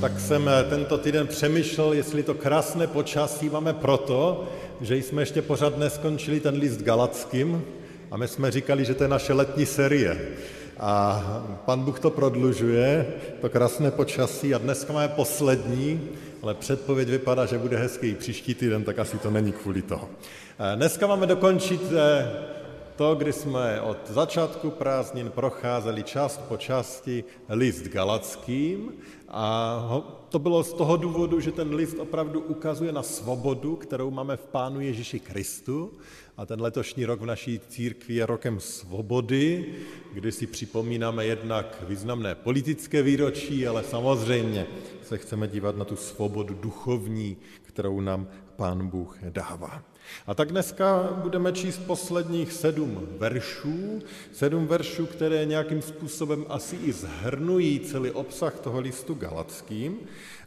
tak jsem tento týden přemýšlel, jestli to krásné počasí máme proto, že jsme ještě pořád neskončili ten list Galatským a my jsme říkali, že to je naše letní série. A pan Bůh to prodlužuje, to krásné počasí, a dneska máme poslední, ale předpověď vypadá, že bude hezký příští týden, tak asi to není kvůli toho. Dneska máme dokončit to, kdy jsme od začátku prázdnin procházeli část po části list Galatským, a to bylo z toho důvodu, že ten list opravdu ukazuje na svobodu, kterou máme v Pánu Ježíši Kristu, a ten letošní rok v naší církvi je rokem svobody, kdy si připomínáme jednak významné politické výročí, ale samozřejmě se chceme dívat na tu svobodu duchovní, kterou nám Pán Bůh dává. A tak dneska budeme číst posledních 7 veršů. 7 veršů, které nějakým způsobem asi i shrnují celý obsah toho listu Galatským,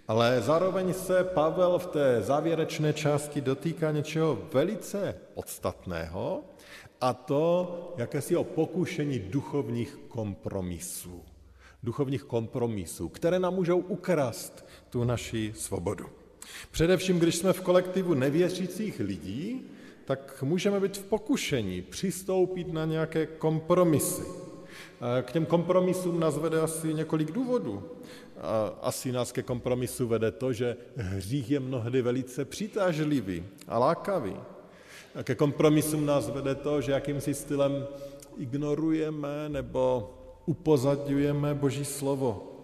ale zároveň se Pavel v té závěrečné části dotýká něčeho velice podstatného, a to jakésiho pokušení duchovních kompromisů. Duchovních kompromisů, které nám můžou ukrást tu naši svobodu. Především, když jsme v kolektivu nevěřících lidí, tak můžeme být v pokušení přistoupit na nějaké kompromisy. K těm kompromisům nás vede asi několik důvodů. Asi nás ke kompromisu vede to, že hřích je mnohdy velice přitažlivý a lákavý. Ke kompromisům nás vede to, že jakýmsi stylem ignorujeme nebo upozadňujeme Boží slovo.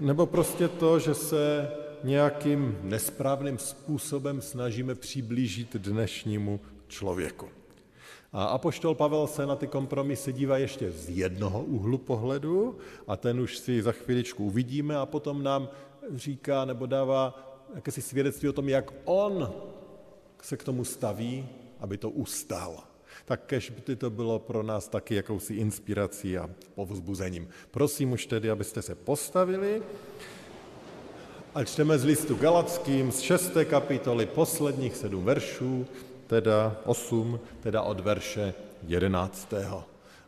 Nebo prostě to, že se nějakým nesprávným způsobem snažíme přiblížit dnešnímu člověku. A apoštol Pavel se na ty kompromisy dívá ještě z jednoho úhlu pohledu, a ten už si za chvíličku uvidíme, a potom nám říká nebo dává jakési svědectví o tom, jak on se k tomu staví, aby to ustal. Tak kež by to bylo pro nás taky jakousi inspirací a povzbuzením. Prosím už tedy, abyste se postavili. A čteme z listu Galatským z 6. kapitoly posledních 7 veršů, teda od verše 11.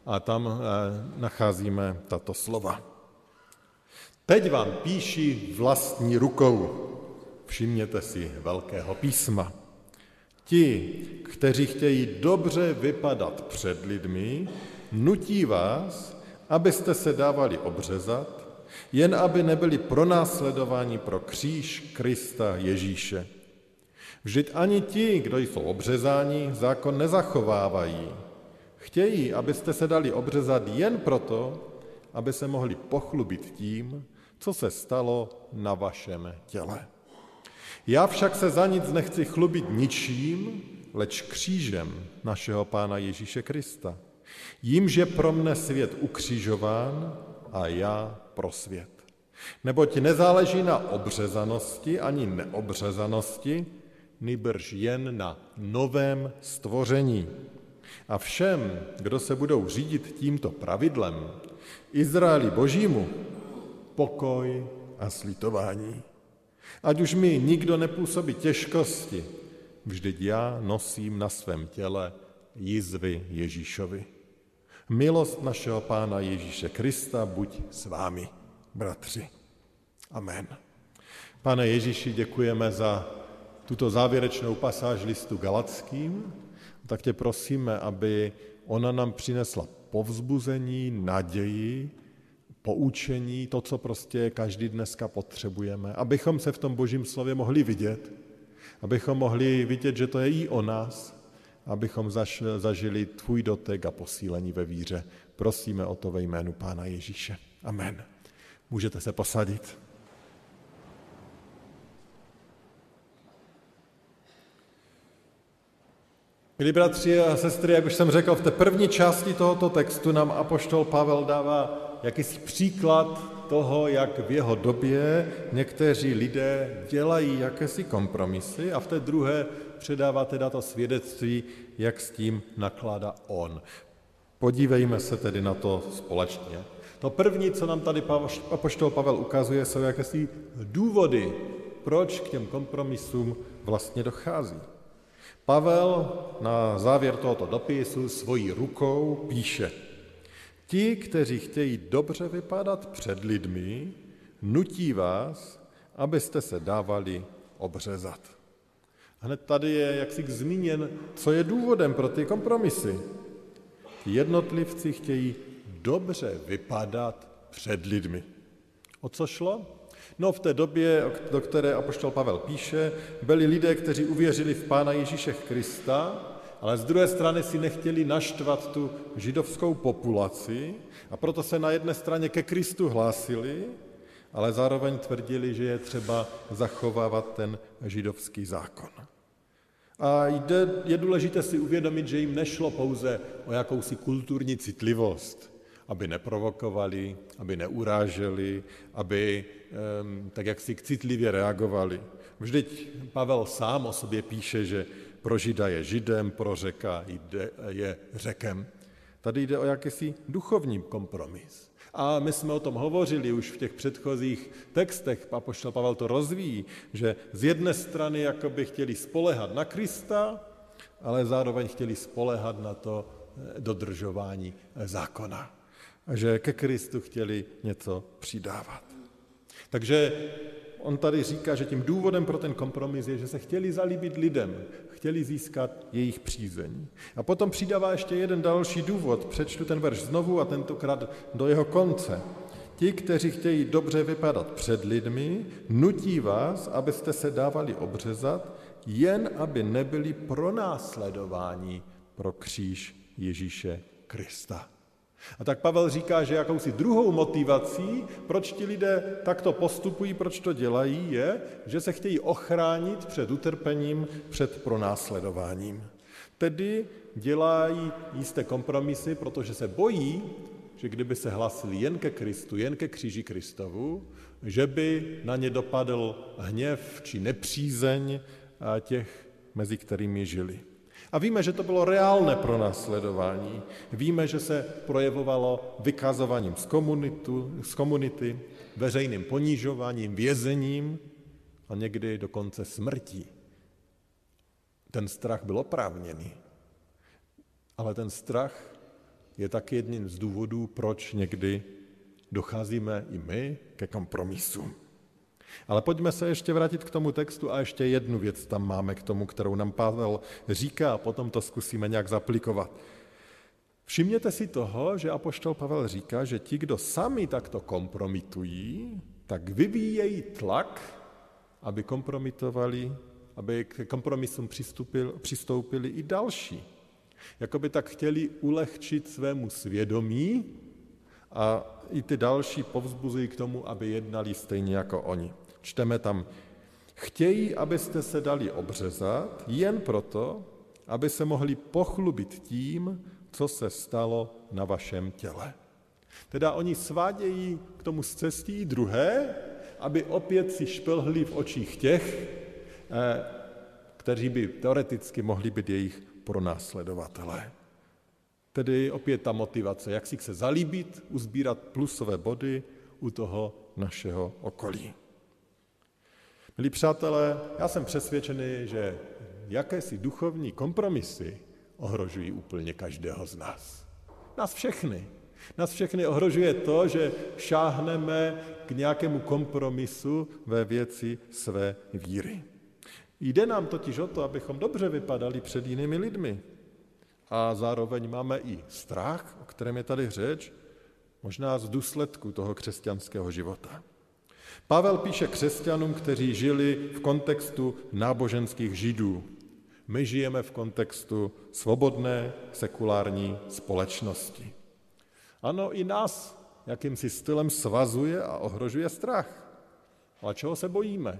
A tam nacházíme tato slova. Teď vám píši vlastní rukou. Všimněte si velkého písma. Ti, kteří chtějí dobře vypadat před lidmi, nutí vás, abyste se dávali obřezat, jen aby nebyli pronásledováni pro kříž Krista Ježíše. Vždyť ani ti, kdo jsou obřezáni, zákon nezachovávají. Chtějí, abyste se dali obřezat jen proto, aby se mohli pochlubit tím, co se stalo na vašem těle. Já však se za nic nechci chlubit ničím, leč křížem našeho Pána Ježíše Krista. Jímž je pro mne svět ukřižován a já pro svět. Neboť nezáleží na obřezanosti ani neobřezanosti, nýbrž jen na novém stvoření. A všem, kdo se budou řídit tímto pravidlem, Izraeli Božímu, pokoj a slitování. Ať už mi nikdo nepůsobí těžkosti, vždyť já nosím na svém těle jizvy Ježíšovi. Milost našeho Pána Ježíše Krista buď s vámi, bratři. Amen. Pane Ježíši, děkujeme za tuto závěrečnou pasáž listu Galatským. Tak tě prosíme, aby ona nám přinesla povzbuzení, naději, poučení, to, co prostě každý dneska potřebujeme. Abychom se v tom Božím slově mohli vidět. Abychom mohli vidět, že to je i o nás. Abychom zažili tvůj dotek a posílení ve víře. Prosíme o to ve jménu Pána Ježíše. Amen. Můžete se posadit. Milí bratři a sestry, jak už jsem řekl, v té první části tohoto textu nám apoštol Pavel dává jakýsi příklad toho, jak v jeho době někteří lidé dělají jakési kompromisy a v té druhé předává teda to svědectví, jak s tím nakládá on. Podívejme se tedy na to společně. To první, co nám tady apoštol Pavel ukazuje, jsou jakési důvody, proč k těm kompromisům vlastně dochází. Pavel na závěr tohoto dopisu svojí rukou píše: Ti, kteří chtějí dobře vypadat před lidmi, nutí vás, abyste se dávali obřezat. Hned tady je jaksi zmíněn, co je důvodem pro ty kompromisy. Jednotlivci chtějí dobře vypadat před lidmi. O co šlo? No v té době, do které apoštol Pavel píše, byli lidé, kteří uvěřili v Pána Ježíše Krista, ale z druhé strany si nechtěli naštvat tu židovskou populaci a proto se na jedné straně ke Kristu hlásili, ale zároveň tvrdili, že je třeba zachovávat ten židovský zákon. A je důležité si uvědomit, že jim nešlo pouze o jakousi kulturní citlivost, aby neprovokovali, aby neuráželi, aby tak jak si citlivě reagovali. Vždyť Pavel sám o sobě píše, že pro Žida je Židem, pro Řeka je Řekem. Tady jde o jakýsi duchovní kompromis. A my jsme o tom hovořili už v těch předchozích textech, apoštol Pavel to rozvíjí, že z jedné strany jakoby chtěli spoléhat na Krista, ale zároveň chtěli spoléhat na to dodržování zákona. A že ke Kristu chtěli něco přidávat. Takže on tady říká, že tím důvodem pro ten kompromis je, že se chtěli zalíbit lidem, chtěli získat jejich přízeň. A potom přidává ještě jeden další důvod. Přečtu ten verš znovu a tentokrát do jeho konce. Ti, kteří chtějí dobře vypadat před lidmi, nutí vás, abyste se dávali obřezat, jen aby nebyli pronásledováni pro kříž Ježíše Krista. A tak Pavel říká, že jakousi druhou motivací, proč ti lidé takto postupují, proč to dělají, je, že se chtějí ochránit před utrpením, před pronásledováním. Tedy dělají jisté kompromisy, protože se bojí, že kdyby se hlásili jen ke Kristu, jen ke kříži Kristovu, že by na ně dopadl hněv či nepřízeň těch, mezi kterými žili. A víme, že to bylo reálné pronásledování. Víme, že se projevovalo vykazováním z komunity, veřejným ponižováním, vězením a někdy dokonce smrtí. Ten strach byl oprávněný. Ale ten strach je taky jedním z důvodů, proč někdy docházíme i my ke kompromisu. Ale pojďme se ještě vrátit k tomu textu a ještě jednu věc tam máme k tomu, kterou nám Pavel říká a potom to zkusíme nějak zaplikovat. Všimněte si toho, že apoštol Pavel říká, že ti, kdo sami takto kompromitují, tak vyvíjejí tlak, aby kompromitovali, aby k kompromisům přistoupili i další. Jakoby tak chtěli ulehčit svému svědomí a i ty další povzbuzují k tomu, aby jednali stejně jako oni. Čteme tam, chtějí, abyste se dali obřezat, jen proto, aby se mohli pochlubit tím, co se stalo na vašem těle. Teda oni svádějí k tomu scestí druhé, aby opět si šplhli v očích těch, kteří by teoreticky mohli být jejich pronásledovatelé. Tedy opět ta motivace, jak si chce zalíbit, uzbírat plusové body u toho našeho okolí. Milí přátelé, já jsem přesvědčený, že jakési duchovní kompromisy ohrožují úplně každého z nás. Nás všechny. Nás všechny ohrožuje to, že šáhneme k nějakému kompromisu ve věci své víry. Jde nám totiž o to, abychom dobře vypadali před jinými lidmi. A zároveň máme i strach, o kterém je tady řeč, možná z důsledku toho křesťanského života. Pavel píše křesťanům, kteří žili v kontextu náboženských Židů. My žijeme v kontextu svobodné sekulární společnosti. Ano, i nás jakýmsi stylem svazuje a ohrožuje strach. Ale čeho se bojíme?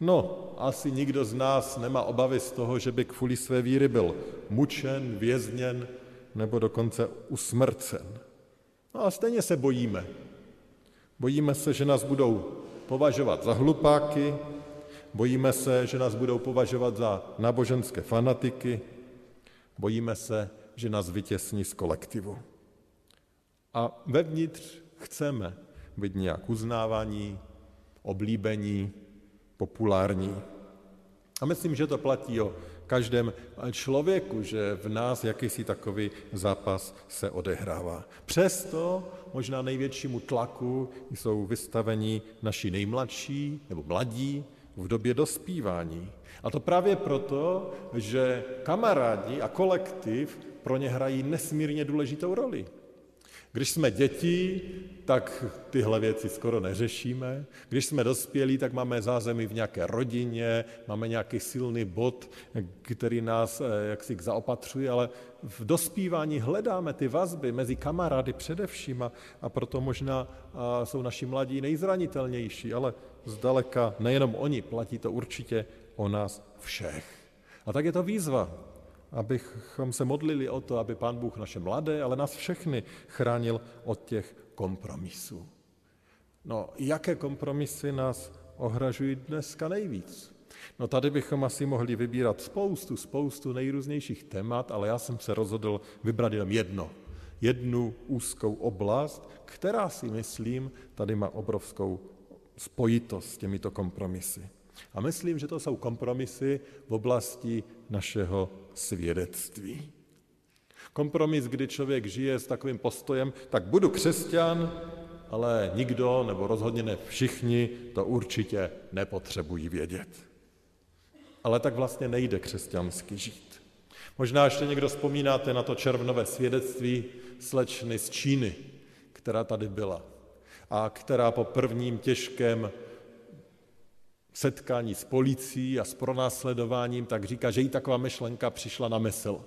No, asi nikdo z nás nemá obavy z toho, že by kvůli své víry byl mučen, vězněn nebo dokonce usmrcen. No a stejně se bojíme. Bojíme se, že nás budou považovat za hlupáky, bojíme se, že nás budou považovat za náboženské fanatiky, bojíme se, že nás vytěsní z kolektivu. A vevnitř chceme být nějak uznávaní, oblíbení, populární. A myslím, že to platí o každém člověku, že v nás jakýsi takový zápas se odehrává. Přesto možná největšímu tlaku jsou vystaveni naši nejmladší nebo mladí v době dospívání. A to právě proto, že kamarádi a kolektiv pro ně hrají nesmírně důležitou roli. Když jsme děti, tak tyhle věci skoro neřešíme. Když jsme dospělí, tak máme zázemí v nějaké rodině, máme nějaký silný bod, který nás jaksi zaopatřuje, ale v dospívání hledáme ty vazby mezi kamarády především a proto možná jsou naši mladí nejzranitelnější, ale zdaleka nejenom oni, platí to určitě o nás všech. A tak je to výzva, abychom se modlili o to, aby Pán Bůh naše mladé, ale nás všechny chránil od těch kompromisů. No, jaké kompromisy nás ohražují dneska nejvíc? No, tady bychom asi mohli vybírat spoustu nejrůznějších témat, ale já jsem se rozhodl vybrat jenom jednu úzkou oblast, která si myslím, tady má obrovskou spojitost s těmito kompromisy. A myslím, že to jsou kompromisy v oblasti našeho svědectví. Kompromis, kdy člověk žije s takovým postojem, tak budu křesťan, ale nikdo, nebo rozhodně ne všichni, to určitě nepotřebují vědět. Ale tak vlastně nejde křesťansky žít. Možná ještě někdo vzpomínáte na to červnové svědectví slečny z Číny, která tady byla a která po prvním těžkém setkání s policií a s pronásledováním, tak říká, že jí taková myšlenka přišla na mysl.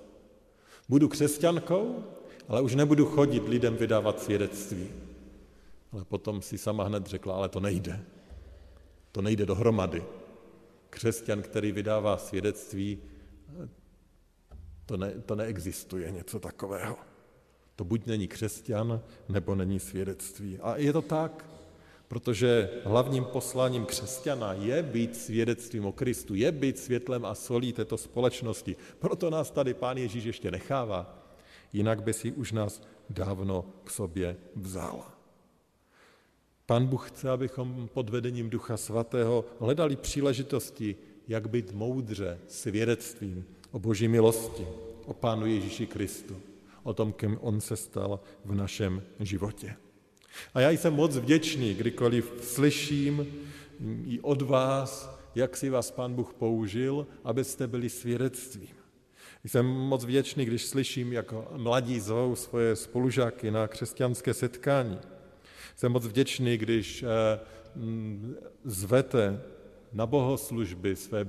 Budu křesťankou, ale už nebudu chodit lidem vydávat svědectví. Ale potom si sama hned řekla, ale to nejde. To nejde dohromady. Křesťan, který vydává svědectví, to neexistuje něco takového. To buď není křesťan, nebo není svědectví. A je to tak, protože hlavním posláním křesťana je být svědectvím o Kristu, je být světlem a solí této společnosti. Proto nás tady Pán Ježíš ještě nechává, jinak by si už nás dávno k sobě vzal. Pán Bůh chce, abychom pod vedením Ducha Svatého hledali příležitosti, jak být moudře svědectvím o Boží milosti, o Pánu Ježíši Kristu, o tom, kým on se stal v našem životě. A já jsem moc vděčný, kdykoliv slyším i od vás, jak si vás Pán Bůh použil, abyste byli svědectvím. Jsem moc vděčný, když slyším, jak mladí zvou svoje spolužáky na křesťanské setkání. Jsem moc vděčný, když zvete na bohoslužby své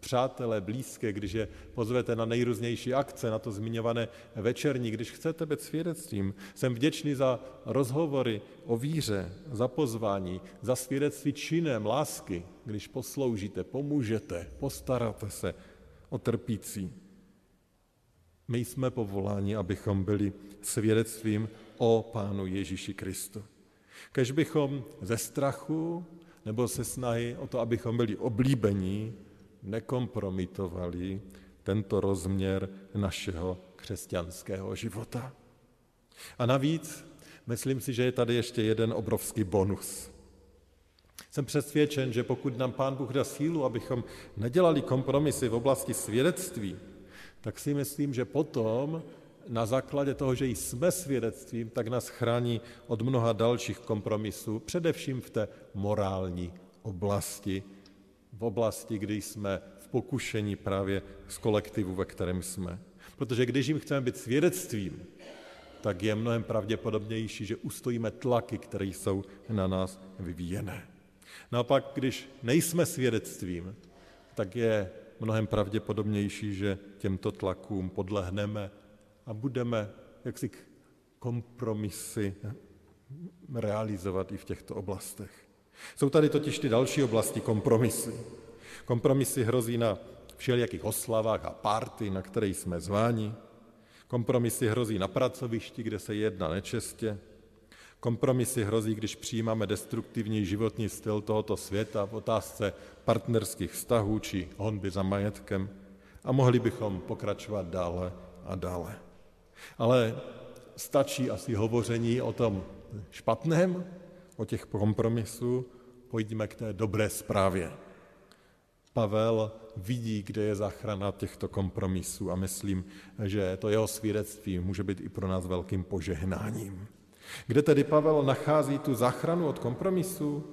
přátelé, blízké, když je pozvete na nejrůznější akce, na to zmiňované večerní, když chcete být svědectvím. Jsem vděčný za rozhovory o víře, za pozvání, za svědectví činem lásky, když posloužíte, pomůžete, postaráte se o trpící. My jsme povoláni, abychom byli svědectvím o Pánu Ježíši Kristu. Kéž bychom ze strachu nebo se snahy o to, abychom byli oblíbení, nekompromitovali tento rozměr našeho křesťanského života. A navíc, myslím si, že je tady ještě jeden obrovský bonus. Jsem přesvědčen, že pokud nám Pán Bůh dá sílu, abychom nedělali kompromisy v oblasti svědectví, tak si myslím, že potom na základě toho, že jsme svědectvím, tak nás chrání od mnoha dalších kompromisů, především v té morální oblasti, kdy jsme v pokušení právě z kolektivu, ve kterém jsme. Protože když jim chceme být svědectvím, tak je mnohem pravděpodobnější, že ustojíme tlaky, které jsou na nás vyvíjené. Naopak, když nejsme svědectvím, tak je mnohem pravděpodobnější, že těmto tlakům podlehneme a budeme jaksi kompromisy realizovat i v těchto oblastech. Jsou tady totiž ty další oblasti kompromisy. Kompromisy hrozí na všelijakých oslavách a párty, na které jsme zváni. Kompromisy hrozí na pracovišti, kde se jedná nečestě. Kompromisy hrozí, když přijímáme destruktivní životní styl tohoto světa v otázce partnerských vztahů či honby za majetkem a mohli bychom pokračovat dále a dále. Ale stačí asi hovoření o tom špatném, o těch kompromisů, pojďme k té dobré zprávě. Pavel vidí, kde je záchrana těchto kompromisů a myslím, že to jeho svědectví může být i pro nás velkým požehnáním. Kde tedy Pavel nachází tu záchranu od kompromisů?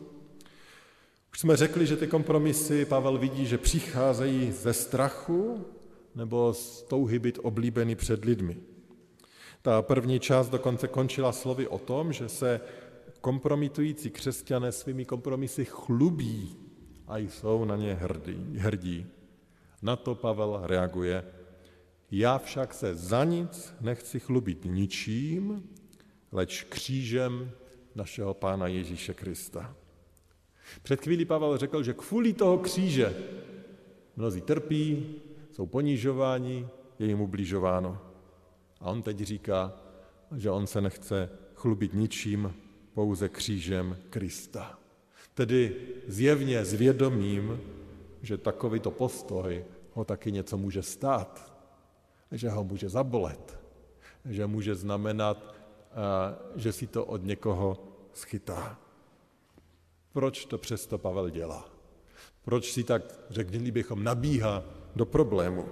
Už jsme řekli, že ty kompromisy Pavel vidí, že přicházejí ze strachu nebo z touhy být oblíbený před lidmi. Ta první část dokonce končila slovy o tom, že se kompromitující křesťané svými kompromisy chlubí a jsou na ně hrdí. Na to Pavel reaguje. Já však se za nic nechci chlubit ničím, leč křížem našeho Pána Ježíše Krista. Před chvílí Pavel řekl, že kvůli toho kříže mnozí trpí, jsou ponižováni, je jim ubližováno. A on teď říká, že on se nechce chlubit ničím, pouze křížem Krista. Tedy zjevně s vědomím, že takovýto postoj ho taky něco může stát, že ho může zabolet, že může znamenat, že si to od někoho schytá. Proč to přesto Pavel dělá? Proč si tak, řekli bychom, nabíhá do problému?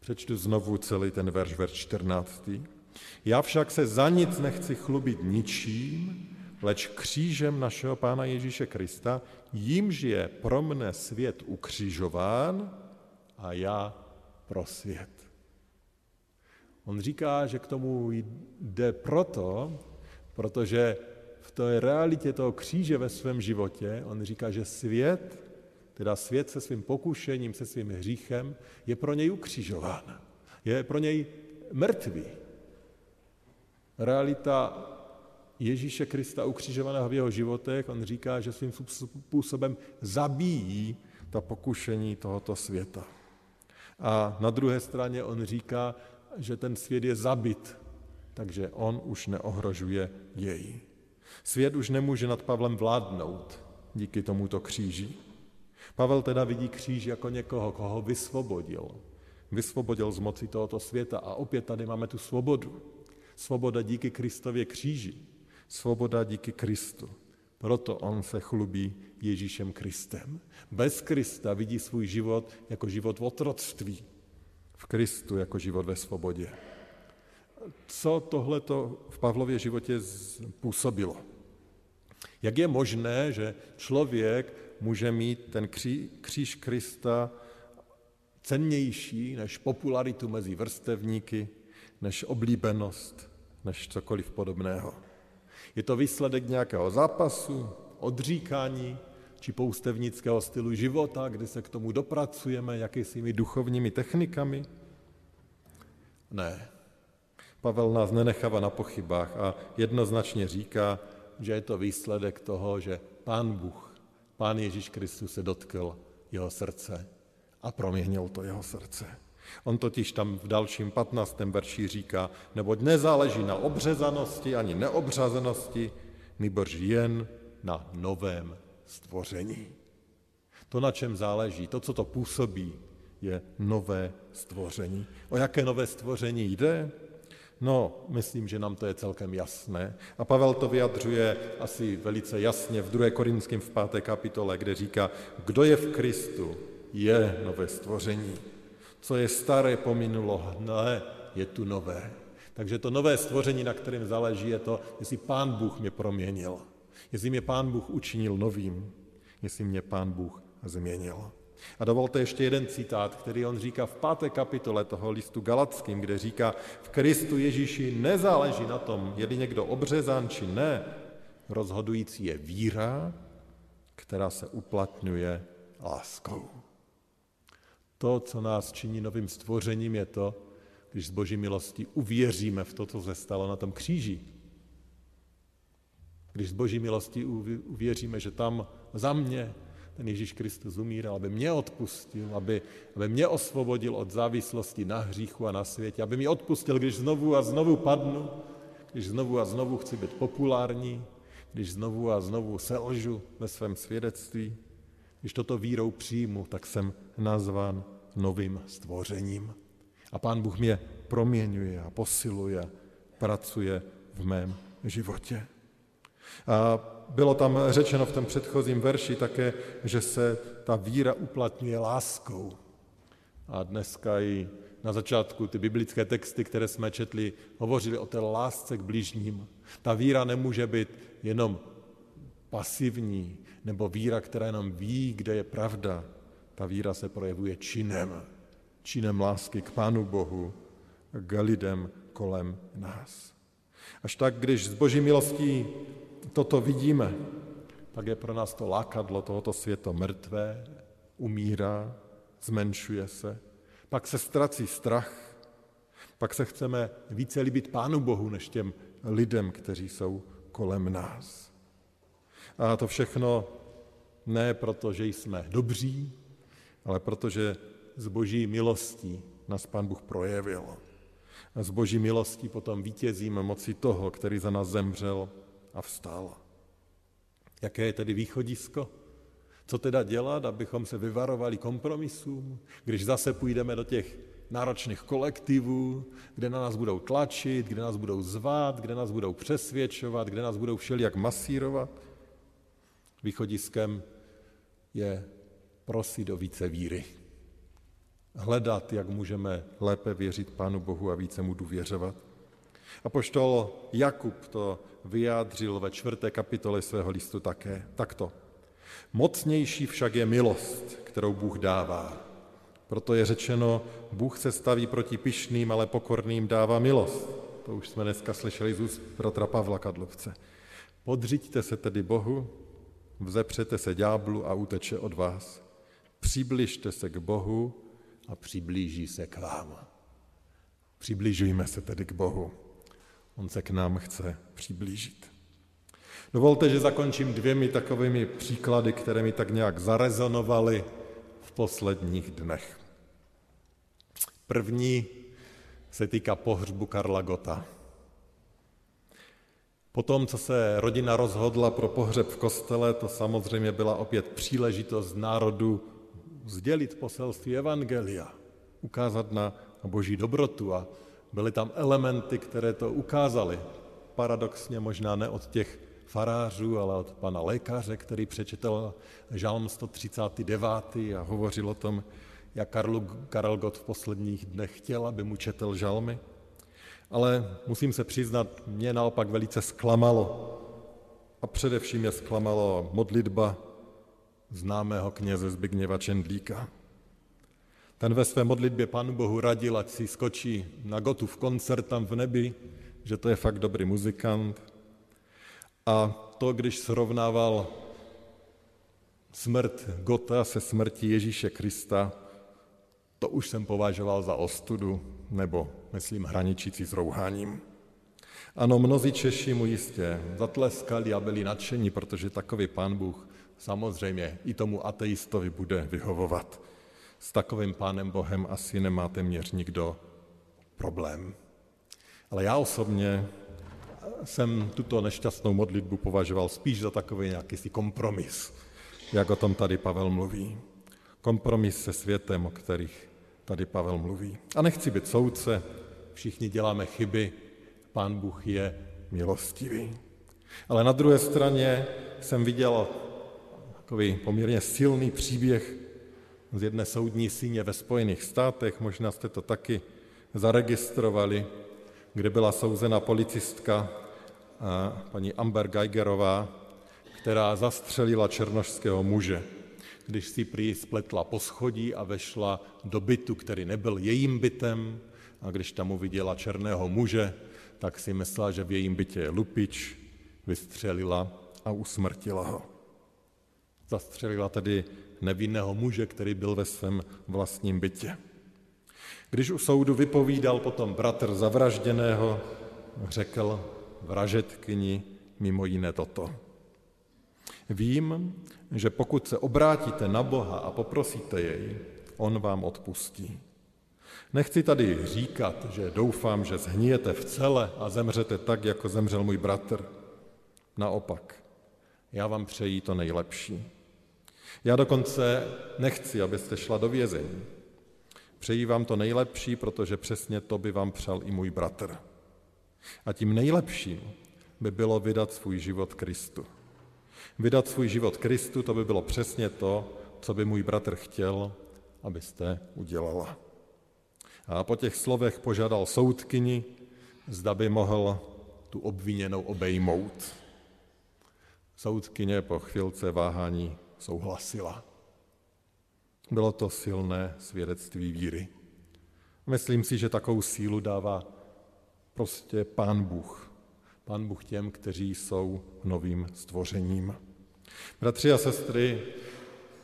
Přečtu znovu celý ten verš 14. Já však se za nic nechci chlubit ničím, leč křížem našeho Pána Ježíše Krista, jímž je pro mne svět ukřižován a já pro svět. On říká, že k tomu jde proto, protože v té realitě toho kříže ve svém životě, on říká, že svět, teda svět se svým pokušením, se svým hříchem, je pro něj ukřižován. Je pro něj mrtvý. Realita Ježíše Krista ukřižovaného v jeho životech, on říká, že svým způsobem zabíjí ta pokušení tohoto světa. A na druhé straně on říká, že ten svět je zabit, takže on už neohrožuje jej. Svět už nemůže nad Pavlem vládnout díky tomuto kříži. Pavel teda vidí kříž jako někoho, koho vysvobodil. Vysvobodil z moci tohoto světa a opět tady máme tu svobodu. Svoboda díky Kristově kříži. Svoboda díky Kristu. Proto on se chlubí Ježíšem Kristem. Bez Krista vidí svůj život jako život v otroctví. V Kristu jako život ve svobodě. Co tohleto v Pavlově životě způsobilo? Jak je možné, že člověk může mít ten kříž Krista cennější než popularitu mezi vrstevníky, než oblíbenost, než cokoliv podobného? Je to výsledek nějakého zápasu, odříkání, či poustevnického stylu života, kdy se k tomu dopracujeme jakýsimi duchovními technikami? Ne. Pavel nás nenechává na pochybách a jednoznačně říká, že je to výsledek toho, že Pán Bůh, Pán Ježíš Kristus se dotkl jeho srdce a proměnil to jeho srdce. On totiž tam v dalším 15. verši říká, neboť nezáleží na obřezanosti ani neobřazenosti, nýbrž jen na novém stvoření. To, na čem záleží, to, co to působí, je nové stvoření. O jaké nové stvoření jde? No, myslím, že nám to je celkem jasné. A Pavel to vyjadřuje asi velice jasně v 2. Korinským v 5. kapitole, kde říká, kdo je v Kristu, je nové stvoření. Co je staré, pominulo, ne, je tu nové. Takže to nové stvoření, na kterém záleží, je to, jestli Pán Bůh mě proměnil. Jestli mě Pán Bůh učinil novým, jestli mě Pán Bůh změnil. A dovolte ještě jeden citát, který on říká v 5. kapitole toho listu Galatským, kde říká, v Kristu Ježíši nezáleží na tom, je-li někdo obřezán či ne, rozhodující je víra, která se uplatňuje láskou. To, co nás činí novým stvořením, je to, když z Boží milosti uvěříme v to, co se stalo na tom kříži. Když z Boží milosti uvěříme, že tam za mě ten Ježíš Kristus umíral, aby mě odpustil, aby mě osvobodil od závislosti na hříchu a na světě, aby mi odpustil, když znovu a znovu padnu, když znovu a znovu chci být populární, když znovu a znovu selžu ve svém svědectví, když toto vírou přijmu, tak jsem nazván novým stvořením. A Pán Bůh mě proměňuje a posiluje, pracuje v mém životě. A bylo tam řečeno v tom předchozím verši také, že se ta víra uplatňuje láskou. A dneska i na začátku ty biblické texty, které jsme četli, hovořili o té lásce k blížním. Ta víra nemůže být jenom pasivní, nebo víra, která jenom ví, kde je pravda. Ta víra se projevuje činem. Činem lásky k Pánu Bohu, k lidem kolem nás. Až tak, když z Boží milostí toto vidíme, tak je pro nás to lákadlo tohoto světa mrtvé, umírá, zmenšuje se, pak se ztrací strach, pak se chceme více líbit Pánu Bohu, než těm lidem, kteří jsou kolem nás. A to všechno ne proto, že jsme dobří, ale protože z Boží milostí nás Pán Bůh projevil. A z Boží milostí potom vítězíme mocí toho, který za nás zemřel a vstal. Jaké je tedy východisko? Co teda dělat, abychom se vyvarovali kompromisům, když zase půjdeme do těch náročných kolektivů, kde na nás budou tlačit, kde nás budou zvát, kde nás budou přesvědčovat, kde nás budou všelijak masírovat? Východiskem je prosit o více víry. Hledat, jak můžeme lépe věřit Pánu Bohu a více mu důvěřovat. Apoštol Jakub to vyjádřil ve 4. kapitole svého listu také takto. Mocnější však je milost, kterou Bůh dává. Proto je řečeno, Bůh se staví proti pyšným, ale pokorným dává milost. To už jsme dneska slyšeli z úst bratra Pavla Kadlovce. Podřiďte se tedy Bohu, vzepřete se ďáblu a uteče od vás. Přibližte se k Bohu a přiblíží se k vám. Přiblížujme se tedy k Bohu. On se k nám chce přiblížit. Dovolte, že zakončím 2 takovými příklady, které mi tak nějak zarezonovaly v posledních dnech. První se týká pohřbu Karla Gotta. Potom, co se rodina rozhodla pro pohřeb v kostele, to samozřejmě byla opět příležitost národu sdělit poselství evangelia, ukázat na Boží dobrotu a byly tam elementy, které to ukázaly. Paradoxně možná ne od těch farářů, ale od pana lékaře, který přečetl žalm 139. a hovořil o tom, jak Karel Gott v posledních dnech chtěl, aby mu četl žalmy. Ale musím se přiznat, mě naopak velice zklamalo. A především mě zklamalo modlitba známého kněze Zbigněva Čendlíka. Ten ve své modlitbě Pánu Bohu radil, ať si skočí na Gottův koncert tam v nebi, že to je fakt dobrý muzikant. A to, když srovnával smrt Gotta se smrtí Ježíše Krista, to už jsem považoval za ostudu, nebo, myslím, hraničící s rouháním. Ano, mnozí Češi mu jistě zatleskali a byli nadšení, protože takový Pán Bůh samozřejmě i tomu ateistovi bude vyhovovat. S takovým Pánem Bohem asi nemá téměř nikdo problém. Ale já osobně jsem tuto nešťastnou modlitbu považoval spíš za takový nějaký kompromis, jak o tom tady Pavel mluví. Kompromis se světem, o kterých tady Pavel mluví. A nechci být soudce, všichni děláme chyby, Pán Bůh je milostivý. Ale na druhé straně jsem viděl takový poměrně silný příběh z jedné soudní síně ve Spojených státech, možná jste to taky zaregistrovali, kde byla souzena policistka paní Amber Geigerová, která zastřelila černošského muže, když si prý spletla poschodí a vešla do bytu, který nebyl jejím bytem, a když tam uviděla černého muže, tak si myslela, že v jejím bytě je lupič, vystřelila a usmrtila ho. Zastřelila tedy nevinného muže, který byl ve svém vlastním bytě. Když u soudu vypovídal potom bratr zavražděného, řekl vražedkyni mimo jiné toto. Vím, že pokud se obrátíte na Boha a poprosíte jej, on vám odpustí. Nechci tady říkat, že doufám, že zhnijete v cele a zemřete tak, jako zemřel můj bratr. Naopak, já vám přeji to nejlepší. Já dokonce nechci, abyste šla do vězení. Přeji vám to nejlepší, protože přesně to by vám přál i můj bratr. A tím nejlepším by bylo vydat svůj život Kristu. Vydat svůj život Kristu, to by bylo přesně to, co by můj bratr chtěl, abyste udělala. A po těch slovech požádal soudkyni, zda by mohl tu obviněnou obejmout. Soudkyně po chvilce váhání souhlasila. Bylo to silné svědectví víry. Myslím si, že takovou sílu dává prostě Pán Bůh. Pán Bůh těm, kteří jsou novým stvořením. Bratři a sestry,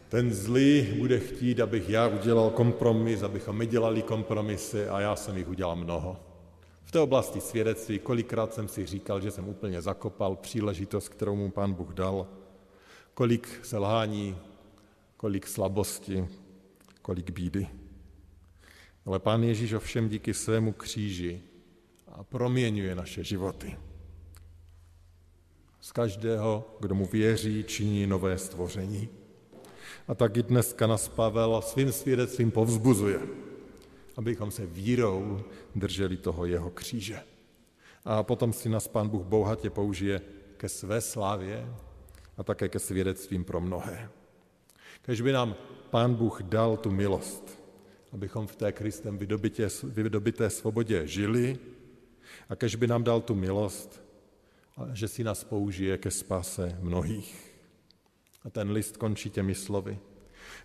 ten zlý bude chtít, abych já udělal kompromis, abychom my dělali kompromisy a já jsem jich udělal mnoho. V té oblasti svědectví kolikrát jsem si říkal, že jsem úplně zakopal příležitost, kterou mu Pán Bůh dal. Kolik selhání, kolik slabosti, kolik bídy. Ale Pán Ježíš ovšem díky svému kříži a proměňuje naše životy. Z každého, kdo mu věří, činí nové stvoření. A tak i dneska nás Pavel svým svědectvím povzbuzuje, abychom se vírou drželi toho jeho kříže. A potom si nás Pán Bůh bohatě použije ke své slávě a také ke svědectvím pro mnohé. Kéž by nám Pán Bůh dal tu milost, abychom v té Kristem vydobité svobodě žili a kéž by nám dal tu milost, že si nás použije ke spáse mnohých. A ten list končí těmi slovy.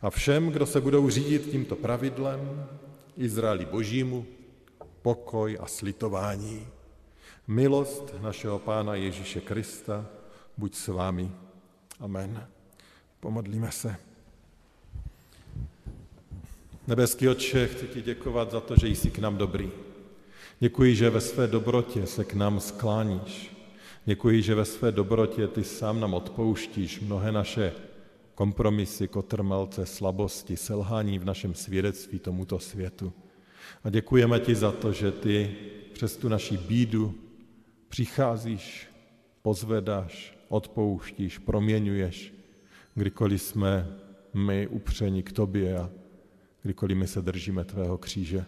A všem, kdo se budou řídit tímto pravidlem, Izraeli Božímu, pokoj a slitování. Milost našeho Pána Ježíše Krista, buď s vámi. Amen. Pomodlíme se. Nebeský Otče, chci ti děkovat za to, že jsi k nám dobrý. Děkuji, že ve své dobrotě se k nám skláníš. Děkuji, že ve své dobrotě ty sám nám odpouštíš mnohé naše kompromisy, kotrmelce, slabosti, selhání v našem svědectví tomuto světu. A děkujeme ti za to, že ty přes tu naši bídu přicházíš, pozvedáš, odpouštíš, proměňuješ, kdykoliv jsme my upřeni k tobě a kdykoliv my se držíme tvého kříže.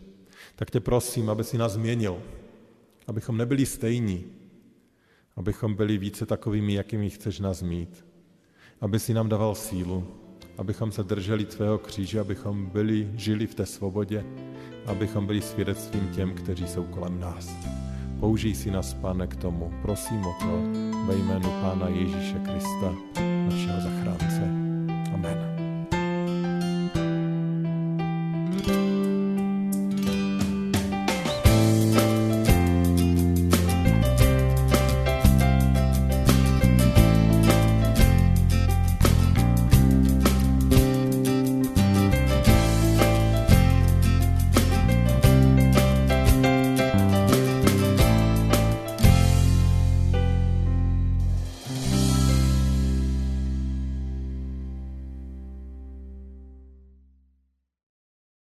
Tak tě prosím, aby si nás změnil, abychom nebyli stejní, abychom byli více takovými, jakými chceš nás mít. Aby si nám dával sílu, abychom se drželi tvého kříže, abychom žili v té svobodě, abychom byli svědectvím těm, kteří jsou kolem nás. Použij si nás, Pane, k tomu. Prosím o to ve jménu Pána Ježíše Krista, našeho zachránce.